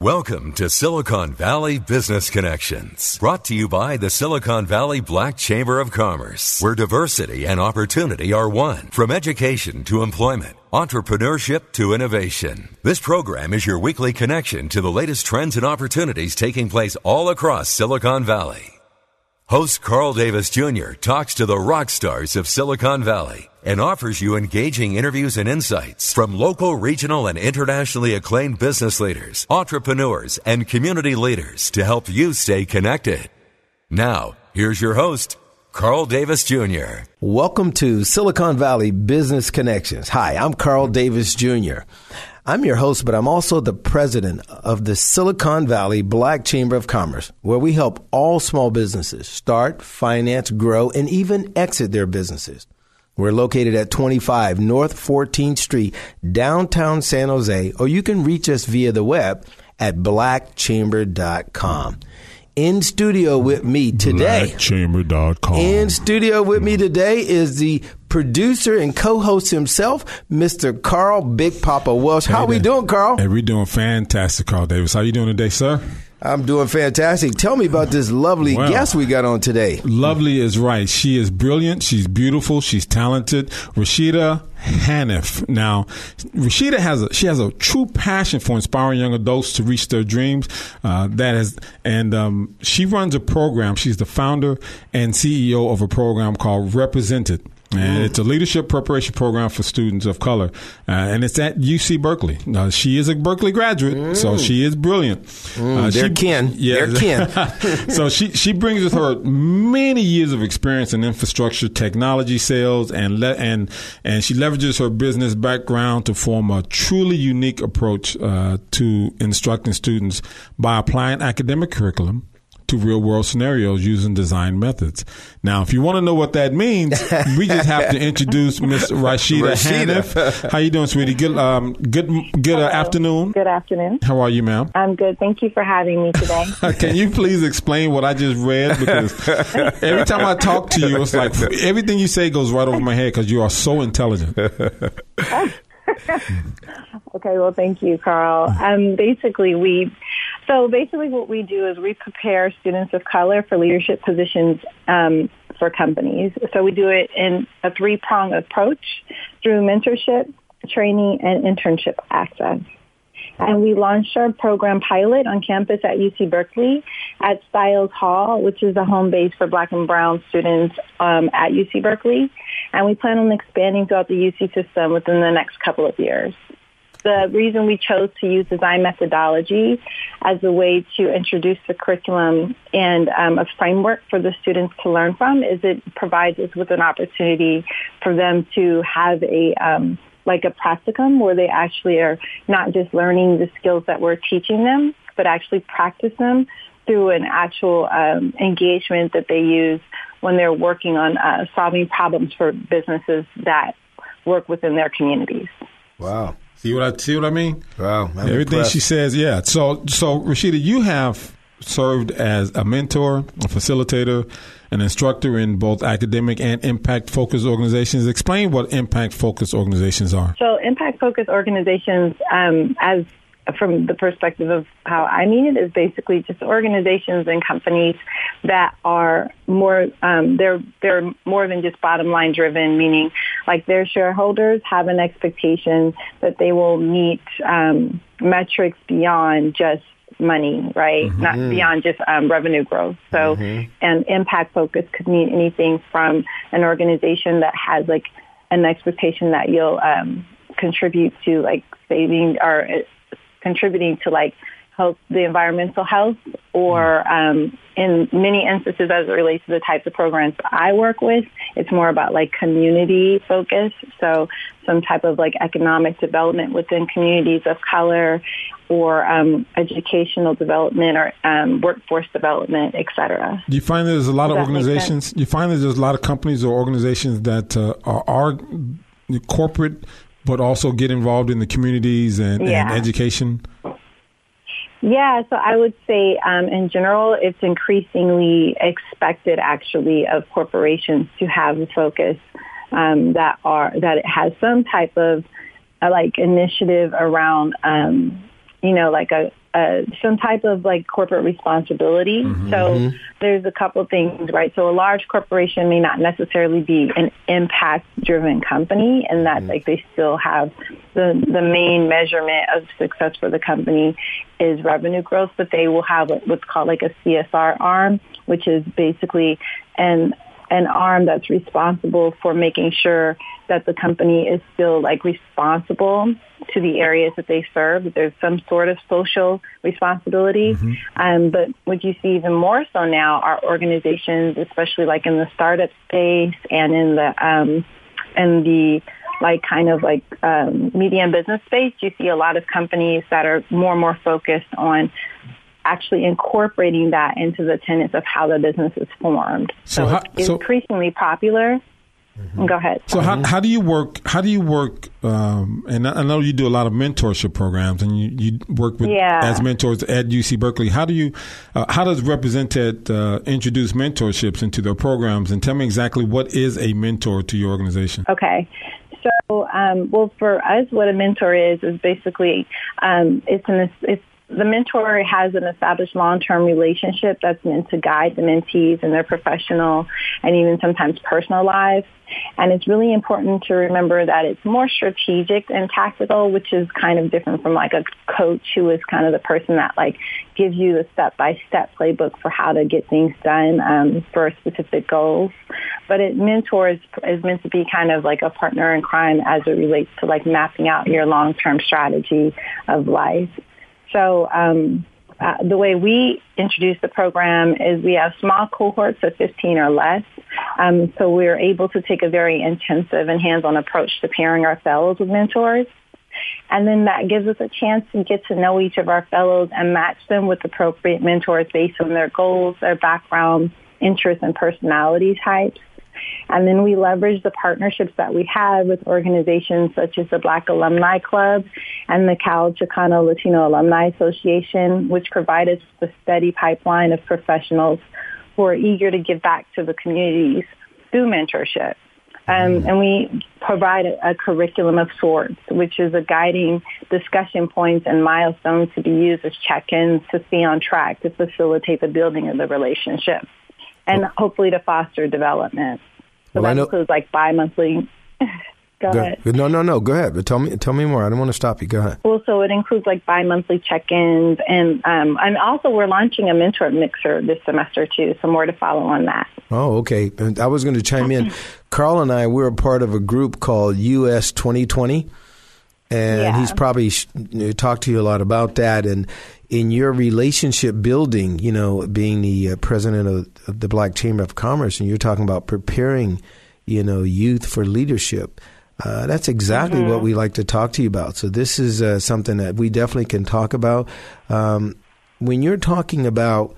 Welcome to Silicon Valley Business Connections, brought to you by the Silicon Valley Black Chamber of Commerce, where diversity and opportunity are one. From education to employment, entrepreneurship to innovation. This program is your weekly connection to the latest trends and opportunities taking place all across Silicon Valley. Host Carl Davis Jr. talks to the rock stars of Silicon Valley and offers you engaging interviews and insights from local, regional, and internationally acclaimed business leaders, entrepreneurs, and community leaders to help you stay connected. Now, here's your host, Carl Davis Jr. Welcome to Silicon Valley Business Connections. Hi, I'm Carl Davis Jr. I'm your host, but I'm also the president of the Silicon Valley Black Chamber of Commerce, where we help all small businesses start, finance, grow, and even exit their businesses. We're located at 25 North 14th Street, downtown San Jose, or you can reach us via the web at blackchamber.com. In studio with me today, blackchamber.com. In studio with me today is the producer and co-host himself, Mr. Carl Big Papa Welsh. How we doing, Carl? Hey, we're doing fantastic, Carl Davis. How you doing today, sir? I'm doing fantastic. Tell me about this lovely guest we got on today. Lovely is right. She is brilliant. She's beautiful. She's talented. Rashida Hanif. Now, Rashida has a true passion for inspiring young adults to reach their dreams. She runs a program. She's the founder and CEO of a program called Represented. And it's a leadership preparation program for students of color. And it's at UC Berkeley. Now, she is a Berkeley graduate, so she is brilliant. They're kin. So she brings with her many years of experience in infrastructure, technology, sales, and she leverages her business background to form a truly unique approach to instructing students by applying academic curriculum to real-world scenarios using design methods. Now, if you want to know what that means, we just have to introduce Miss Rashida Hanif. How you doing, sweetie? Good afternoon. Good afternoon. How are you, ma'am? I'm good. Thank you for having me today. Can you please explain what I just read? Because every time I talk to you, it's like everything you say goes right over my head because you are so intelligent. Okay, well, thank you, Carl. Basically what we do is we prepare students of color for leadership positions for companies. So we do it in a three-prong approach through mentorship, training, and internship access. And we launched our program pilot on campus at UC Berkeley at Stiles Hall, which is the home base for Black and Brown students at UC Berkeley. And we plan on expanding throughout the UC system within the next couple of years. The reason we chose to use design methodology as a way to introduce the curriculum and a framework for the students to learn from is it provides us with an opportunity for them to have a practicum where they actually are not just learning the skills that we're teaching them, but actually practice them through an actual engagement that they use when they're working on solving problems for businesses that work within their communities. Wow. See what I mean? Wow. I'm everything impressed. She says, yeah. So Rashida, you have served as a mentor, a facilitator, an instructor in both academic and impact-focused organizations. Explain what impact-focused organizations are. So impact-focused organizations, as from the perspective of how I mean it, is basically just organizations and companies that are more, they're more than just bottom line driven, meaning like their shareholders have an expectation that they will meet metrics beyond just money, right? Mm-hmm. Not beyond just revenue growth. So an impact focus could mean anything from an organization that has like an expectation that you'll contribute to like saving or contributing to like health, the environmental health, or in many instances as it relates to the types of programs I work with, it's more about like community focus. So some type of like economic development within communities of color, or educational development, or workforce development, et cetera. Do you find that there's a lot of organizations, companies or organizations that are corporate but also get involved in the communities and education? Yeah, so I would say in general, it's increasingly expected actually of corporations to have a focus that it has some type of like initiative around, like some type of like corporate responsibility. Mm-hmm. So there's a couple things, right? So a large corporation may not necessarily be an impact-driven company, and that like they still have the main measurement of success for the company is revenue growth, but they will have what's called like a CSR arm, which is basically an arm that's responsible for making sure that the company is still like responsible to the areas that they serve, that there's some sort of social responsibility. Mm-hmm. But what you see even more so now are organizations, especially like in the startup space and in the like kind of like media and business space, you see a lot of companies that are more and more focused on actually incorporating that into the tenets of how the business is formed. So it's increasingly popular. Mm-hmm. Go ahead. So how do you work? And I know you do a lot of mentorship programs, and you work with as mentors at UC Berkeley. How does Represented introduce mentorships into their programs? And tell me exactly what is a mentor to your organization? Okay. So, for us, what a mentor is basically the mentor has an established long-term relationship that's meant to guide the mentees in their professional and even sometimes personal lives. And it's really important to remember that it's more strategic and tactical, which is kind of different from like a coach, who is kind of the person that like gives you the step-by-step playbook for how to get things done for specific goals. But a mentor is meant to be kind of like a partner in crime as it relates to like mapping out your long-term strategy of life. So the way we introduce the program is we have small cohorts of 15 or less. So we're able to take a very intensive and hands-on approach to pairing our fellows with mentors. And then that gives us a chance to get to know each of our fellows and match them with appropriate mentors based on their goals, their background, interests, and personality types. And then we leverage the partnerships that we have with organizations such as the Black Alumni Club and the Cal Chicano Latino Alumni Association, which provide us with a steady pipeline of professionals who are eager to give back to the communities through mentorship. And we provide a curriculum of sorts, which is a guiding discussion points and milestones to be used as check-ins to stay on track, to facilitate the building of the relationship, and hopefully to foster development. So that includes like bi-monthly. Go ahead. No. Go ahead. But tell me more. I don't want to stop you. Go ahead. Well, so it includes like bi-monthly check-ins. And also we're launching a mentor mixer this semester too. So more to follow on that. Oh, okay. And I was going to chime in. Carl and I, we're a part of a group called US 2020. And he's probably talked to you a lot about that. And in your relationship building, being the president of the Black Chamber of Commerce, and you're talking about preparing, youth for leadership. That's exactly what we like to talk to you about. So this is something that we definitely can talk about. When you're talking about,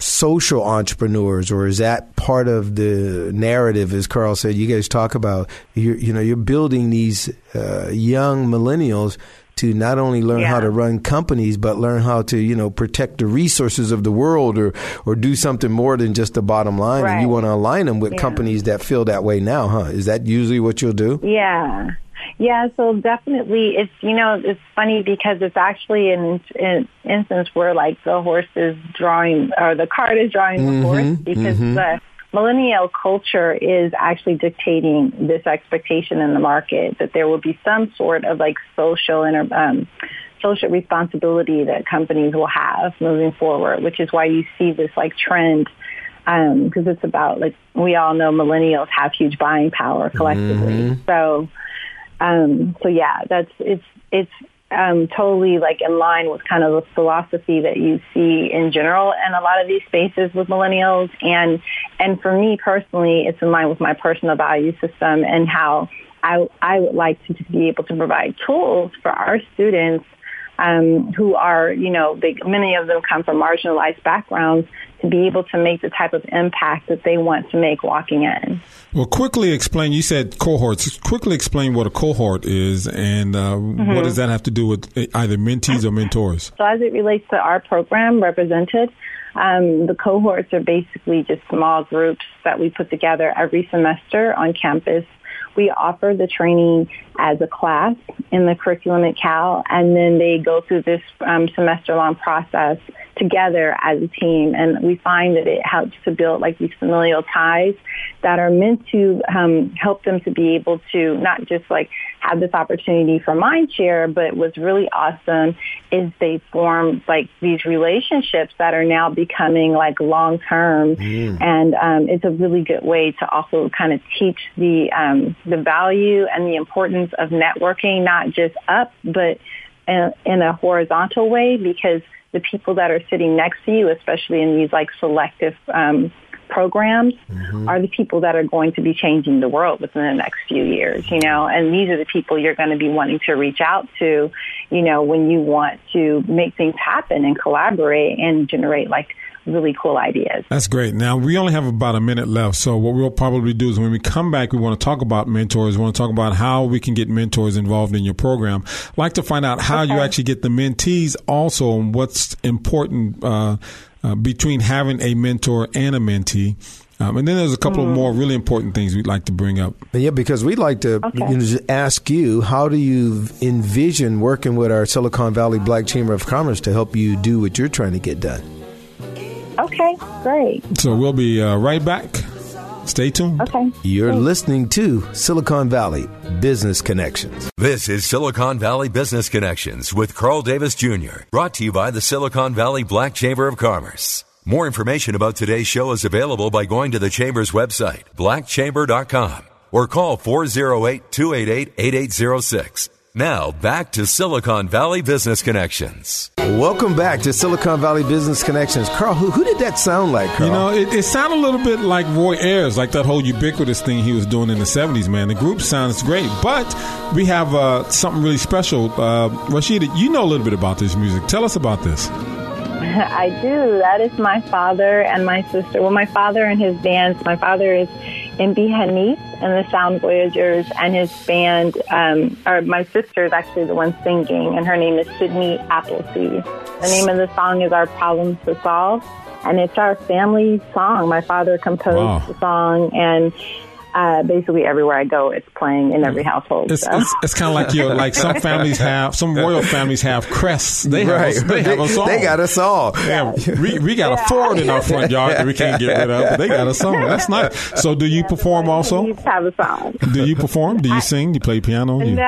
social entrepreneurs, or is that part of the narrative, as Carl said, you guys talk about, you're building these young millennials to not only learn how to run companies, but learn how to, protect the resources of the world, or do something more than just the bottom line. Right. And you want to align them with companies that feel that way now, huh? Is that usually what you'll do? Yeah. Yeah, so definitely it's, it's funny because it's actually an instance where like the horse is drawing, or the cart is drawing the horse, because the millennial culture is actually dictating this expectation in the market that there will be some sort of like social responsibility that companies will have moving forward, which is why you see this like trend. Because it's about, like, we all know millennials have huge buying power collectively. So yeah, it's totally like in line with kind of the philosophy that you see in general in a lot of these spaces with millennials. And for me personally, it's in line with my personal value system and how I would like to be able to provide tools for our students who are, you know, many of them come from marginalized backgrounds to be able to make the type of impact that they want to make walking in. Well, quickly explain, you said cohorts. Quickly explain what a cohort is and what does that have to do with either mentees or mentors? So as it relates to our program, Represented, the cohorts are basically just small groups that we put together every semester on campus. We offer the training as a class in the curriculum at Cal, and then they go through this semester-long process together as a team. And we find that it helps to build like these familial ties that are meant to help them to be able to not just like have this opportunity for mindshare, but what's really awesome is they form like these relationships that are now becoming like long-term. And it's a really good way to also kind of teach the value and the importance of networking, not just up, but in a horizontal way, because the people that are sitting next to you, especially in these like selective programs, are the people that are going to be changing the world within the next few years, you know, and these are the people you're going to be wanting to reach out to, you know, when you want to make things happen and collaborate and generate like really cool ideas. That's great. Now, we only have about a minute left. So what we'll probably do is when we come back, we want to talk about mentors. We want to talk about how we can get mentors involved in your program. I'd like to find out how you actually get the mentees also and what's important between having a mentor and a mentee. And then there's a couple of more really important things we'd like to bring up. Yeah, because we'd like to ask you, how do you envision working with our Silicon Valley Black Chamber of Commerce to help you do what you're trying to get done? Okay, great. So we'll be right back. Stay tuned. Okay. You're listening to Silicon Valley Business Connections. This is Silicon Valley Business Connections with Carl Davis Jr., brought to you by the Silicon Valley Black Chamber of Commerce. More information about today's show is available by going to the Chamber's website, blackchamber.com, or call 408-288-8806. Now, back to Silicon Valley Business Connections. Welcome back to Silicon Valley Business Connections. Carl, who did that sound like, Carl? You know, it sounded a little bit like Roy Ayers, like that whole ubiquitous thing he was doing in the 70s, man. The group sounds great, but we have something really special. Rashida, you know a little bit about this music. Tell us about this. I do. That is my father and my sister. Well, my father and his band. My father is Mb Hanif and the Sound Voyagers, and his band, or my sister is actually the one singing, and her name is Sydney Appleseed. The name of the song is Our Problems to Solve, and it's our family song. My father composed the song, and basically everywhere I go, it's playing in every household. It's kind of like some families have, some royal families have crests. They have, they have us all. They got us all. Yeah. We got a Ford in our front yard that we can't get rid of, but they got us all. That's nice. So do you perform also? We have a song. Do you perform? Do you sing? Do you play piano? No,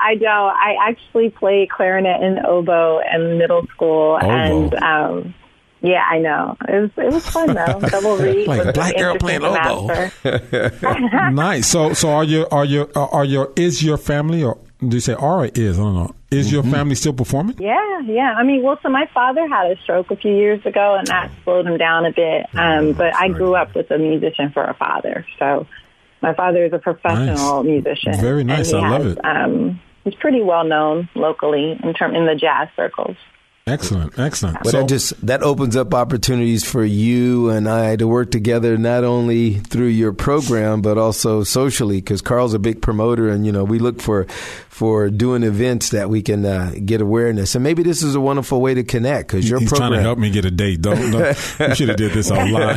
I don't. I actually played clarinet and oboe in middle school. And yeah, I know. It was fun though. Double read, like black girl playing oboe. Nice. So is your family, or do you say are or is? I don't know. Is your family still performing? Yeah. I mean, well, so my father had a stroke a few years ago, and that slowed him down a bit. But I grew up with a musician for a father. So my father is a professional musician. Very nice. I love it. He's pretty well known locally in the jazz circles. Excellent. But so that opens up opportunities for you and I to work together, not only through your program, but also socially, because Carl's a big promoter. And, you know, we look for doing events that we can get awareness. And maybe this is a wonderful way to connect, because your program. He's trying to help me get a date. Don't you should have did this online.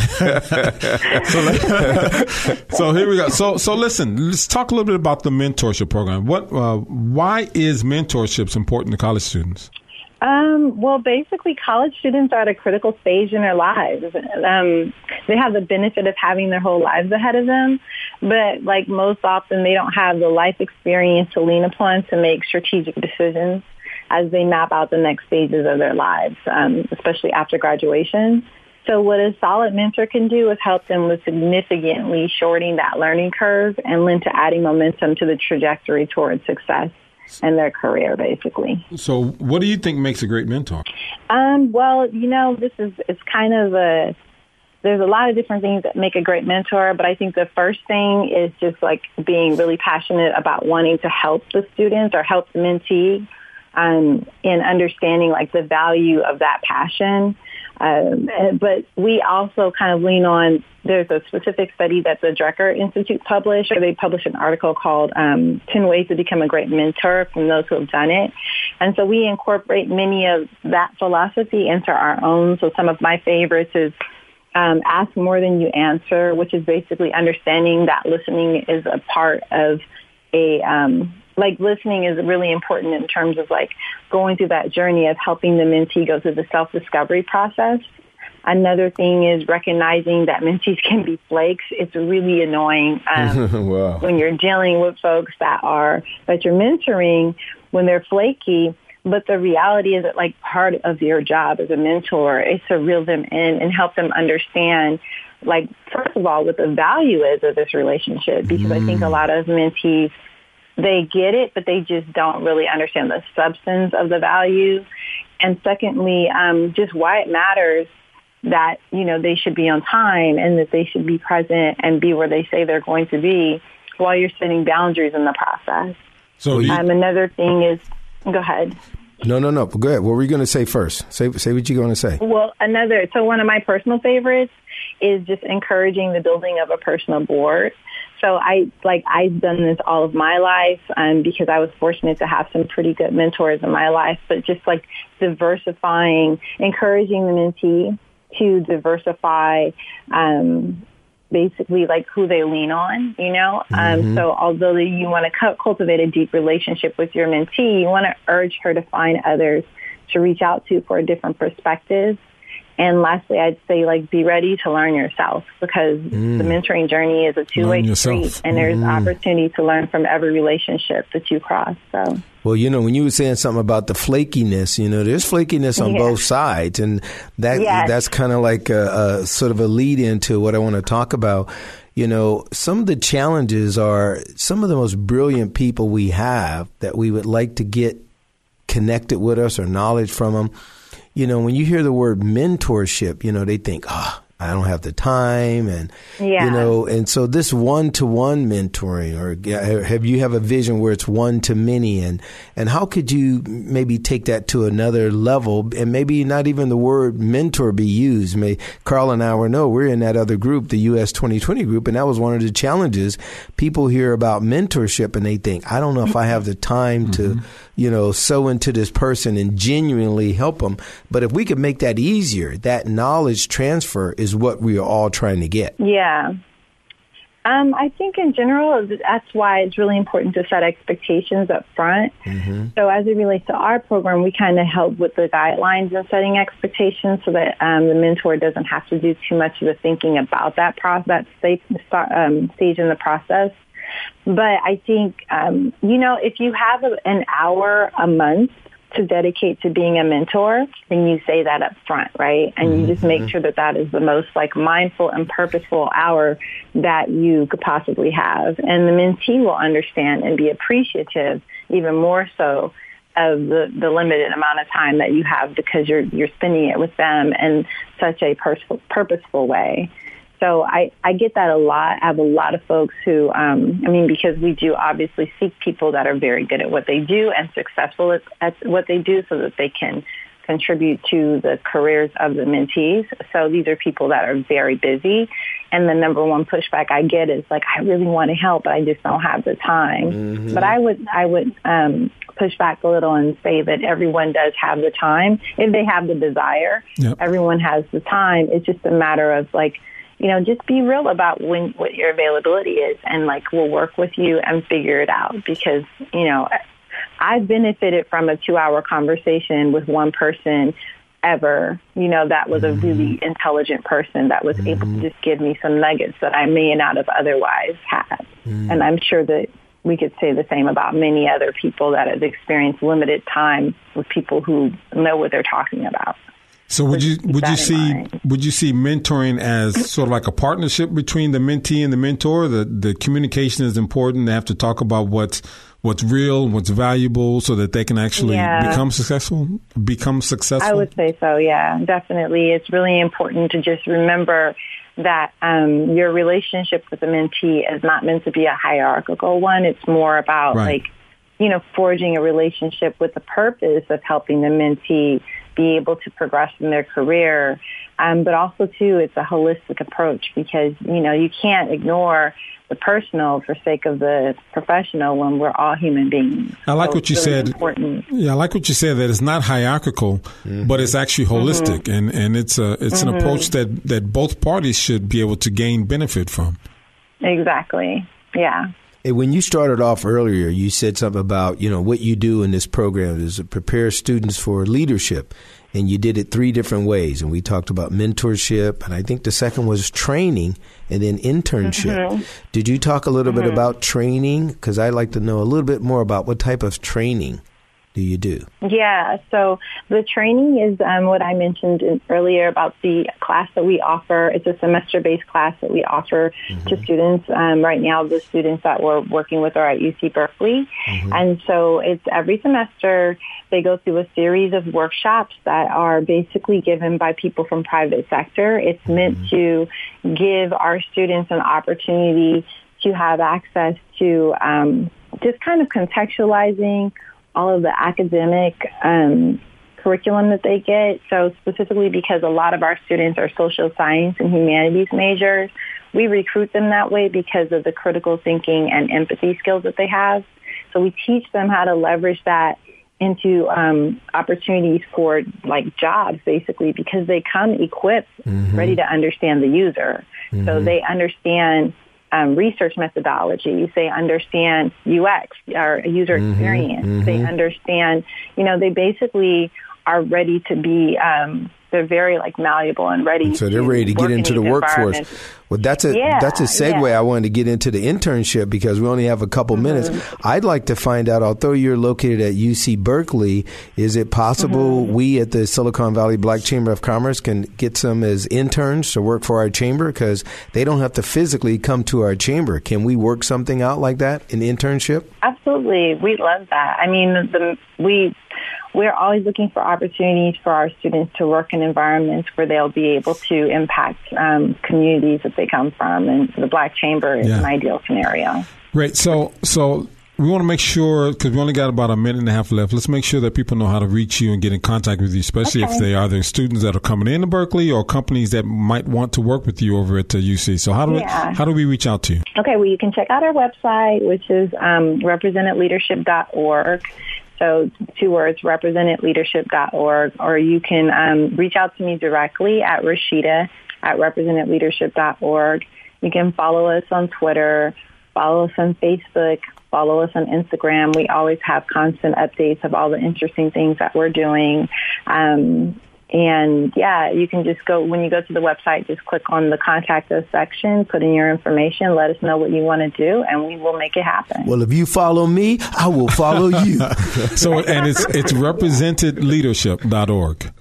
So here we go. So listen, let's talk a little bit about the mentorship program. Why is mentorships important to college students? Well, basically, college students are at a critical stage in their lives. They have the benefit of having their whole lives ahead of them, but like most often, they don't have the life experience to lean upon to make strategic decisions as they map out the next stages of their lives, especially after graduation. So what a solid mentor can do is help them with significantly shorting that learning curve and lend to adding momentum to the trajectory towards success. and their career, basically. So what do you think makes a great mentor? Well, you know, it's kind of a, there's a lot of different things that make a great mentor, but I think the first thing is just like being really passionate about wanting to help the students or help the mentee in understanding like the value of that passion. But we also kind of lean on, there's a specific study that the Drucker Institute published, or they published an article called 10 Ways to Become a Great Mentor from Those Who Have Done It. And so we incorporate many of that philosophy into our own. So some of my favorites is ask more than you answer, which is basically understanding that listening is a part of a like listening is really important in terms of like going through that journey of helping the mentee go through the self-discovery process. Another thing is recognizing that mentees can be flakes. It's really annoying wow. when you're dealing with folks that you're mentoring when they're flaky. But the reality is that like part of your job as a mentor is to reel them in and help them understand like, first of all, what the value is of this relationship, because I think a lot of mentees, they get it, but they just don't really understand the substance of the value. And secondly, just why it matters that, you know, they should be on time and that they should be present and be where they say they're going to be while you're setting boundaries in the process. So another thing is, go ahead. No. Go ahead. What were you going to say first? Say what you're going to say. Well, so one of my personal favorites is just encouraging the building of a personal board. So I've done this all of my life because I was fortunate to have some pretty good mentors in my life, but just like diversifying, encouraging the mentee to diversify basically like who they lean on, you know? So although you want to cultivate a deep relationship with your mentee, you want to urge her to find others to reach out to for a different perspective. And lastly, I'd say, like, be ready to learn yourself, because the mentoring journey is a two-way street, and there's opportunity to learn from every relationship that you cross. So, well, you know, when you were saying something about the flakiness, you know, there's flakiness on both sides, and that's kind of like a sort of a lead into what I want to talk about. You know, some of the challenges are some of the most brilliant people we have that we would like to get connected with us or knowledge from them. You know, when you hear the word mentorship, you know, they think, I don't have the time. And, you know, and so this one-to-one mentoring, or you have a vision where it's one-to-many, and how could you maybe take that to another level, and maybe not even the word mentor be used? Carl and I we're in that other group, the US 2020 group, and that was one of the challenges. People hear about mentorship and they think, I don't know if I have the time to, you know, sow into this person and genuinely help them. But if we could make that easier, that knowledge transfer is what we are all trying to get. Yeah. I think in general, that's why it's really important to set expectations up front. So as it relates to our program, we kind of help with the guidelines and setting expectations so that the mentor doesn't have to do too much of the thinking about that stage in the process. But I think, you know, if you have an hour a month to dedicate to being a mentor, then you say that up front, right? And you just make sure that is the most like mindful and purposeful hour that you could possibly have. And the mentee will understand and be appreciative even more so of the limited amount of time that you have, because you're spending it with them in such a purposeful way. So I get that a lot. I have a lot of folks who, because we do obviously seek people that are very good at what they do and successful at what they do so that they can contribute to the careers of the mentees. So these are people that are very busy. And the number one pushback I get is like, I really want to help, but I just don't have the time. But I would push back a little and say that everyone does have the time. If they have the desire, everyone has the time. It's just a matter of like, you know, just be real about what your availability is, and like we'll work with you and figure it out, because, you know, I've benefited from a 2-hour conversation with one person ever, you know, that was a really intelligent person that was able to just give me some nuggets that I may not have otherwise had. And I'm sure that we could say the same about many other people that have experienced limited time with people who know what they're talking about. So would you see mentoring as sort of like a partnership between the mentee and the mentor? The communication is important. They have to talk about what's what's real, what's valuable, so that they can actually become successful? I would say so, yeah, definitely. It's really important to just remember that your relationship with the mentee is not meant to be a hierarchical one. It's more about, forging a relationship with the purpose of helping the mentee be able to progress in their career. But also, too, it's a holistic approach because, you can't ignore the personal for sake of the professional when we're all human beings. I like what you said. Important. Yeah, I like what you said, that it's not hierarchical, but it's actually holistic. Mm-hmm. And it's an approach that both parties should be able to gain benefit from. Exactly. Yeah. And when you started off earlier, you said something about, what you do in this program is prepare students for leadership. And you did it three different ways. And we talked about mentorship. And I think the second was training and then internship. Mm-hmm. Did you talk a little bit about training? Because I'd like to know a little bit more about what type of training do you do? Yeah. So the training is what I mentioned earlier about the class that we offer. It's a semester-based class that we offer to students. Right now, the students that we're working with are at UC Berkeley. Mm-hmm. And so it's every semester. They go through a series of workshops that are basically given by people from private sector. It's meant to give our students an opportunity to have access to just kind of contextualizing all of the academic curriculum that they get. So specifically because a lot of our students are social science and humanities majors, we recruit them that way because of the critical thinking and empathy skills that they have. So we teach them how to leverage that into opportunities for jobs, basically, because they come equipped, ready to understand the user. Mm-hmm. So they understand research methodologies. They understand UX, or user experience. Mm-hmm. They understand, they basically are ready to be, they're very malleable and ready. And so they're ready to get into the workforce. Well, that's a segue. I wanted to get into the internship because we only have a couple minutes. I'd like to find out, although you're located at UC Berkeley, is it possible we at the Silicon Valley Black Chamber of Commerce can get some as interns to work for our chamber? Because they don't have to physically come to our chamber. Can we work something out like that in the internship? Absolutely. We love that. I mean, we're always looking for opportunities for our students to work in environments where they'll be able to impact communities that they come from. And the Black Chamber is an ideal scenario. Right. So we want to make sure, because we only got about a minute and a half left, let's make sure that people know how to reach you and get in contact with you, especially if they are the students that are coming into Berkeley or companies that might want to work with you over at UC. So how do we reach out to you? Okay. Well, you can check out our website, which is representedleadership.org. So 2 words, representedleadership.org, or you can reach out to me directly at Rashida@representedleadership.org. You can follow us on Twitter, follow us on Facebook, follow us on Instagram. We always have constant updates of all the interesting things that we're doing. You can just go, when you go to the website, just click on the contact us section, put in your information, let us know what you want to do, and we will make it happen. Well, if you follow me, I will follow you. And it's representedleadership.org.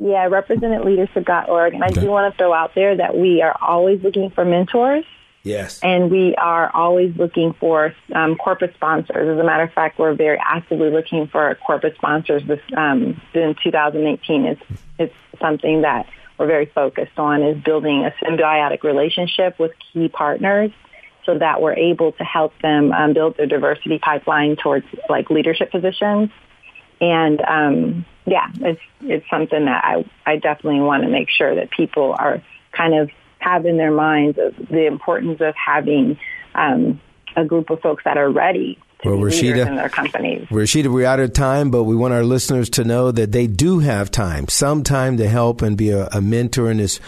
Yeah, representedleadership.org. And I do want to throw out there that we are always looking for mentors. Yes. And we are always looking for corporate sponsors. As a matter of fact, we're very actively looking for corporate sponsors. This in 2018 it's something that we're very focused on, is building a symbiotic relationship with key partners so that we're able to help them build their diversity pipeline towards leadership positions. And it's something that I definitely want to make sure that people are kind of have in their minds of the importance of having a group of folks that are ready to be leaders in their companies. Rashida, we're out of time, but we want our listeners to know that they do have time, some time to help and be a mentor in this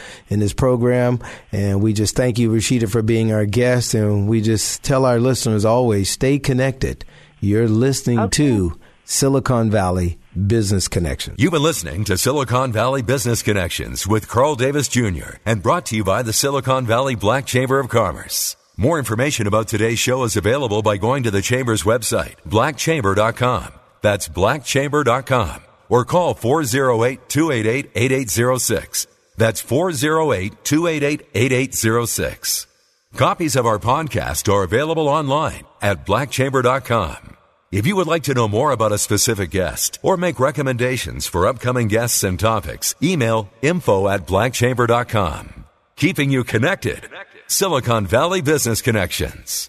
program. And we just thank you, Rashida, for being our guest. And we just tell our listeners always, stay connected. You're listening to Silicon Valley Business Connections. You've been listening to Silicon Valley Business Connections with Carl Davis Jr. and brought to you by the Silicon Valley Black Chamber of Commerce. More information about today's show is available by going to the Chamber's website, blackchamber.com. That's blackchamber.com. Or call 408-288-8806. That's 408-288-8806. Copies of our podcast are available online at blackchamber.com. If you would like to know more about a specific guest or make recommendations for upcoming guests and topics, email info@blackchamber.com. Keeping you connected. Silicon Valley Business Connections.